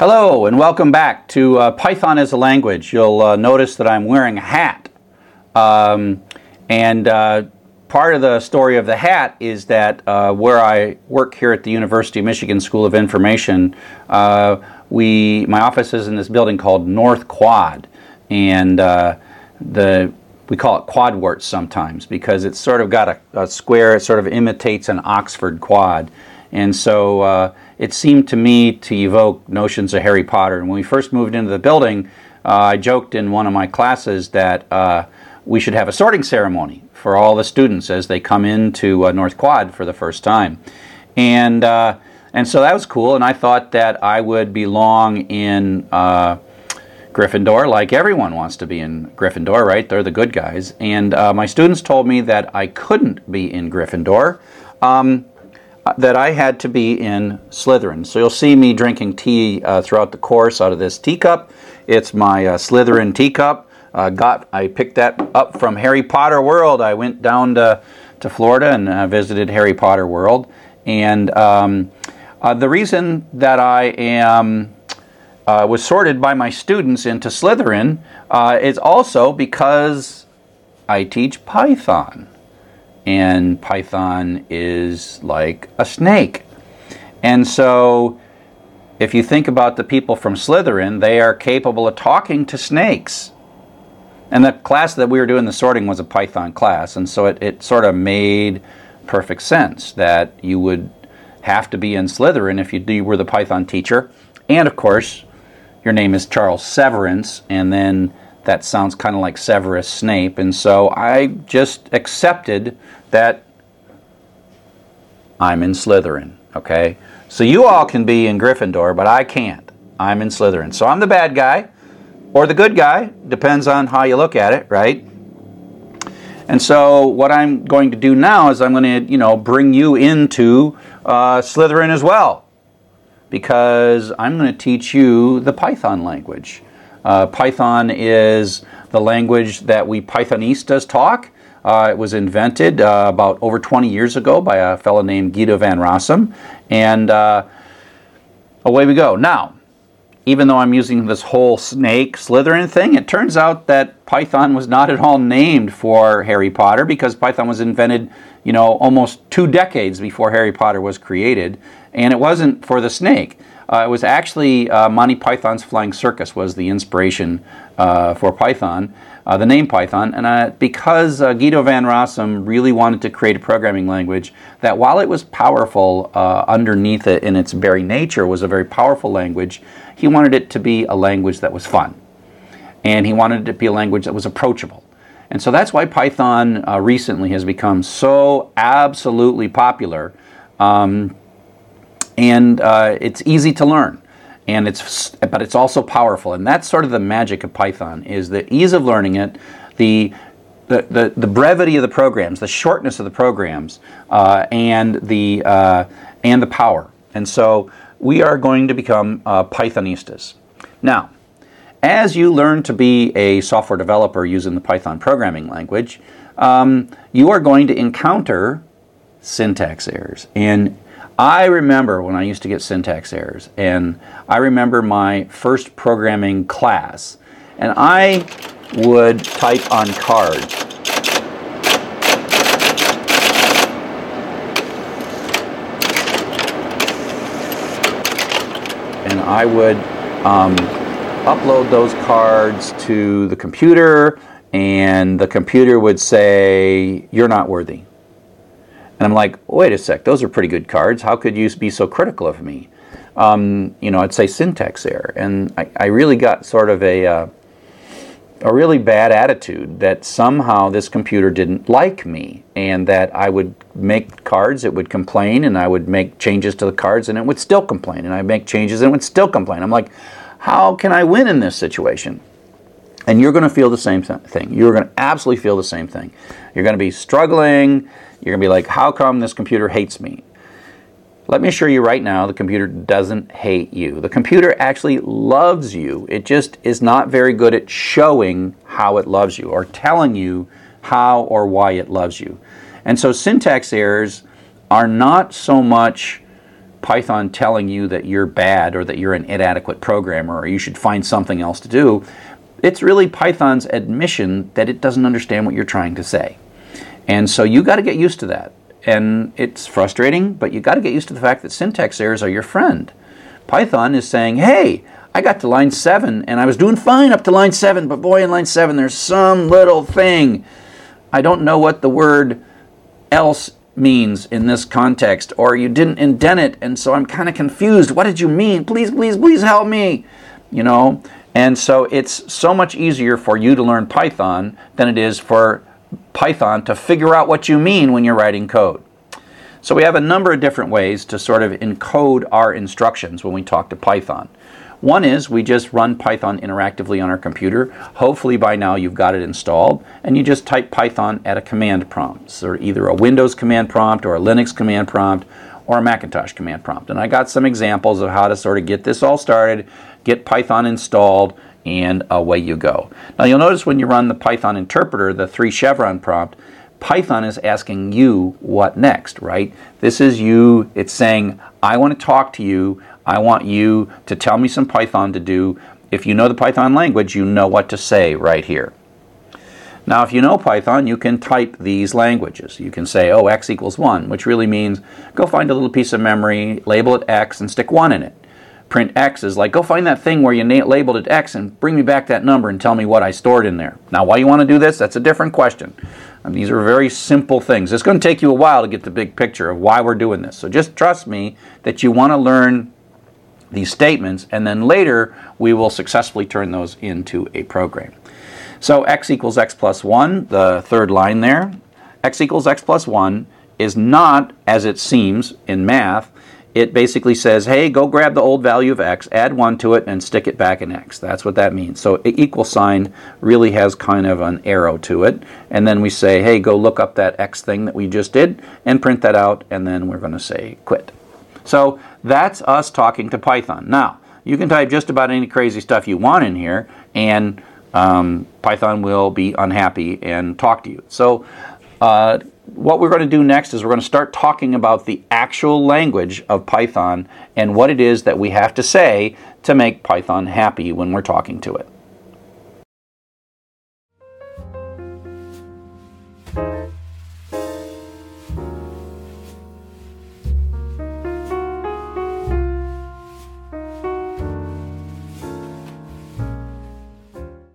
Hello and welcome back to Python as a Language. You'll notice that I'm wearing a hat. Part of the story of the hat is that where I work here at the University of Michigan School of Information, my office is in this building called North Quad, and we call it quadwarts sometimes because it's sort of got a square. It sort of imitates an Oxford quad. And so it seemed to me to evoke notions of Harry Potter. And when we first moved into the building, I joked in one of my classes that we should have a sorting ceremony for all the students as they come into North Quad for the first time. And so that was cool, and I thought that I would belong in Gryffindor, like everyone wants to be in Gryffindor, right? They're the good guys. And my students told me that I couldn't be in Gryffindor. That I had to be in Slytherin. So you'll see me drinking tea throughout the course out of this teacup. It's my Slytherin teacup. I picked that up from Harry Potter World. I went down to Florida and visited Harry Potter World. And the reason that I am was sorted by my students into Slytherin is also because I teach Python. And Python is like a snake. And so if you think about the people from Slytherin, they are capable of talking to snakes. And the class that we were doing the sorting was a Python class, and so it sort of made perfect sense that you would have to be in Slytherin if you were the Python teacher. And of course, your name is Charles Severance, and then that sounds kind of like Severus Snape, and so I just accepted that I'm in Slytherin, okay? So you all can be in Gryffindor, but I can't. I'm in Slytherin. So I'm the bad guy, or the good guy, depends on how you look at it, right? And so what I'm going to do now is I'm going to, bring you into Slytherin as well, because I'm going to teach you the Python language. Python is the language that we Pythonistas talk. It was invented about over 20 years ago by a fellow named Guido Van Rossum. And away we go. Now, even though I'm using this whole snake Slytherin thing, it turns out that Python was not at all named for Harry Potter because Python was invented, almost 2 decades before Harry Potter was created. And it wasn't for the snake. It was actually Monty Python's Flying Circus was the inspiration for Python, the name Python. And because Guido Van Rossum really wanted to create a programming language that, while it was powerful underneath it in its very nature, was a very powerful language, he wanted it to be a language that was fun. And he wanted it to be a language that was approachable. And so that's why Python recently has become so absolutely popular. And it's easy to learn, and but it's also powerful, and that's sort of the magic of Python, is the ease of learning it, the brevity of the programs, the shortness of the programs, and the power. And so we are going to become Pythonistas. Now, as you learn to be a software developer using the Python programming language, you are going to encounter syntax errors. And I remember when I used to get syntax errors, and I remember my first programming class, and I would type on card. And I would upload those cards to the computer, and the computer would say, "You're not worthy." And I'm like, wait a sec, those are pretty good cards. How could you be so critical of me? I'd say syntax error. And I really got sort of a really bad attitude that somehow this computer didn't like me, and that I would make cards, it would complain, and I would make changes to the cards, and it would still complain, and I'd make changes, and it would still complain. I'm like, how can I win in this situation? And you're going to feel the same thing. You're going to absolutely feel the same thing. You're going to be struggling. You're going to be like, how come this computer hates me? Let me assure you right now, the computer doesn't hate you. The computer actually loves you. It just is not very good at showing how it loves you or telling you how or why it loves you. And so syntax errors are not so much Python telling you that you're bad or that you're an inadequate programmer or you should find something else to do, it's really Python's admission that it doesn't understand what you're trying to say. And so you got to get used to that. And it's frustrating, but you got to get used to the fact that syntax errors are your friend. Python is saying, hey, I got to line 7 and I was doing fine up to line 7, but boy, in line 7 there's some little thing. I don't know what the word else means in this context, or you didn't indent it, and so I'm kind of confused. What did you mean? Please, please, please help me. You know? And so it's so much easier for you to learn Python than it is for Python to figure out what you mean when you're writing code. So we have a number of different ways to sort of encode our instructions when we talk to Python. One is we just run Python interactively on our computer. Hopefully by now you've got it installed, and you just type Python at a command prompt. So either a Windows command prompt or a Linux command prompt or a Macintosh command prompt. And I got some examples of how to sort of get this all started, get Python installed, and away you go. Now you'll notice when you run the Python interpreter, the 3 chevron prompt, Python is asking you what next, right? This is you. It's saying, I want to talk to you. I want you to tell me some Python to do. If you know the Python language, you know what to say right here. Now, if you know Python, you can type these languages. You can say, oh, x equals 1, which really means go find a little piece of memory, label it x, and stick 1 in it. Print x is like, go find that thing where you labeled it x and bring me back that number and tell me what I stored in there. Now, why you want to do this? That's a different question. And these are very simple things. It's going to take you a while to get the big picture of why we're doing this. So just trust me that you want to learn these statements, and then later we will successfully turn those into a program. So x equals x plus 1, the third line there, x equals x plus 1 is not, as it seems in math, it basically says, hey, go grab the old value of x, add 1 to it, and stick it back in x. That's what that means. So equal sign really has kind of an arrow to it, and then we say, hey, go look up that x thing that we just did, and print that out, and then we're going to say quit. So that's us talking to Python. Now, you can type just about any crazy stuff you want in here, and Python will be unhappy and talk to you. So what we're going to do next is we're going to start talking about the actual language of Python and what it is that we have to say to make Python happy when we're talking to it.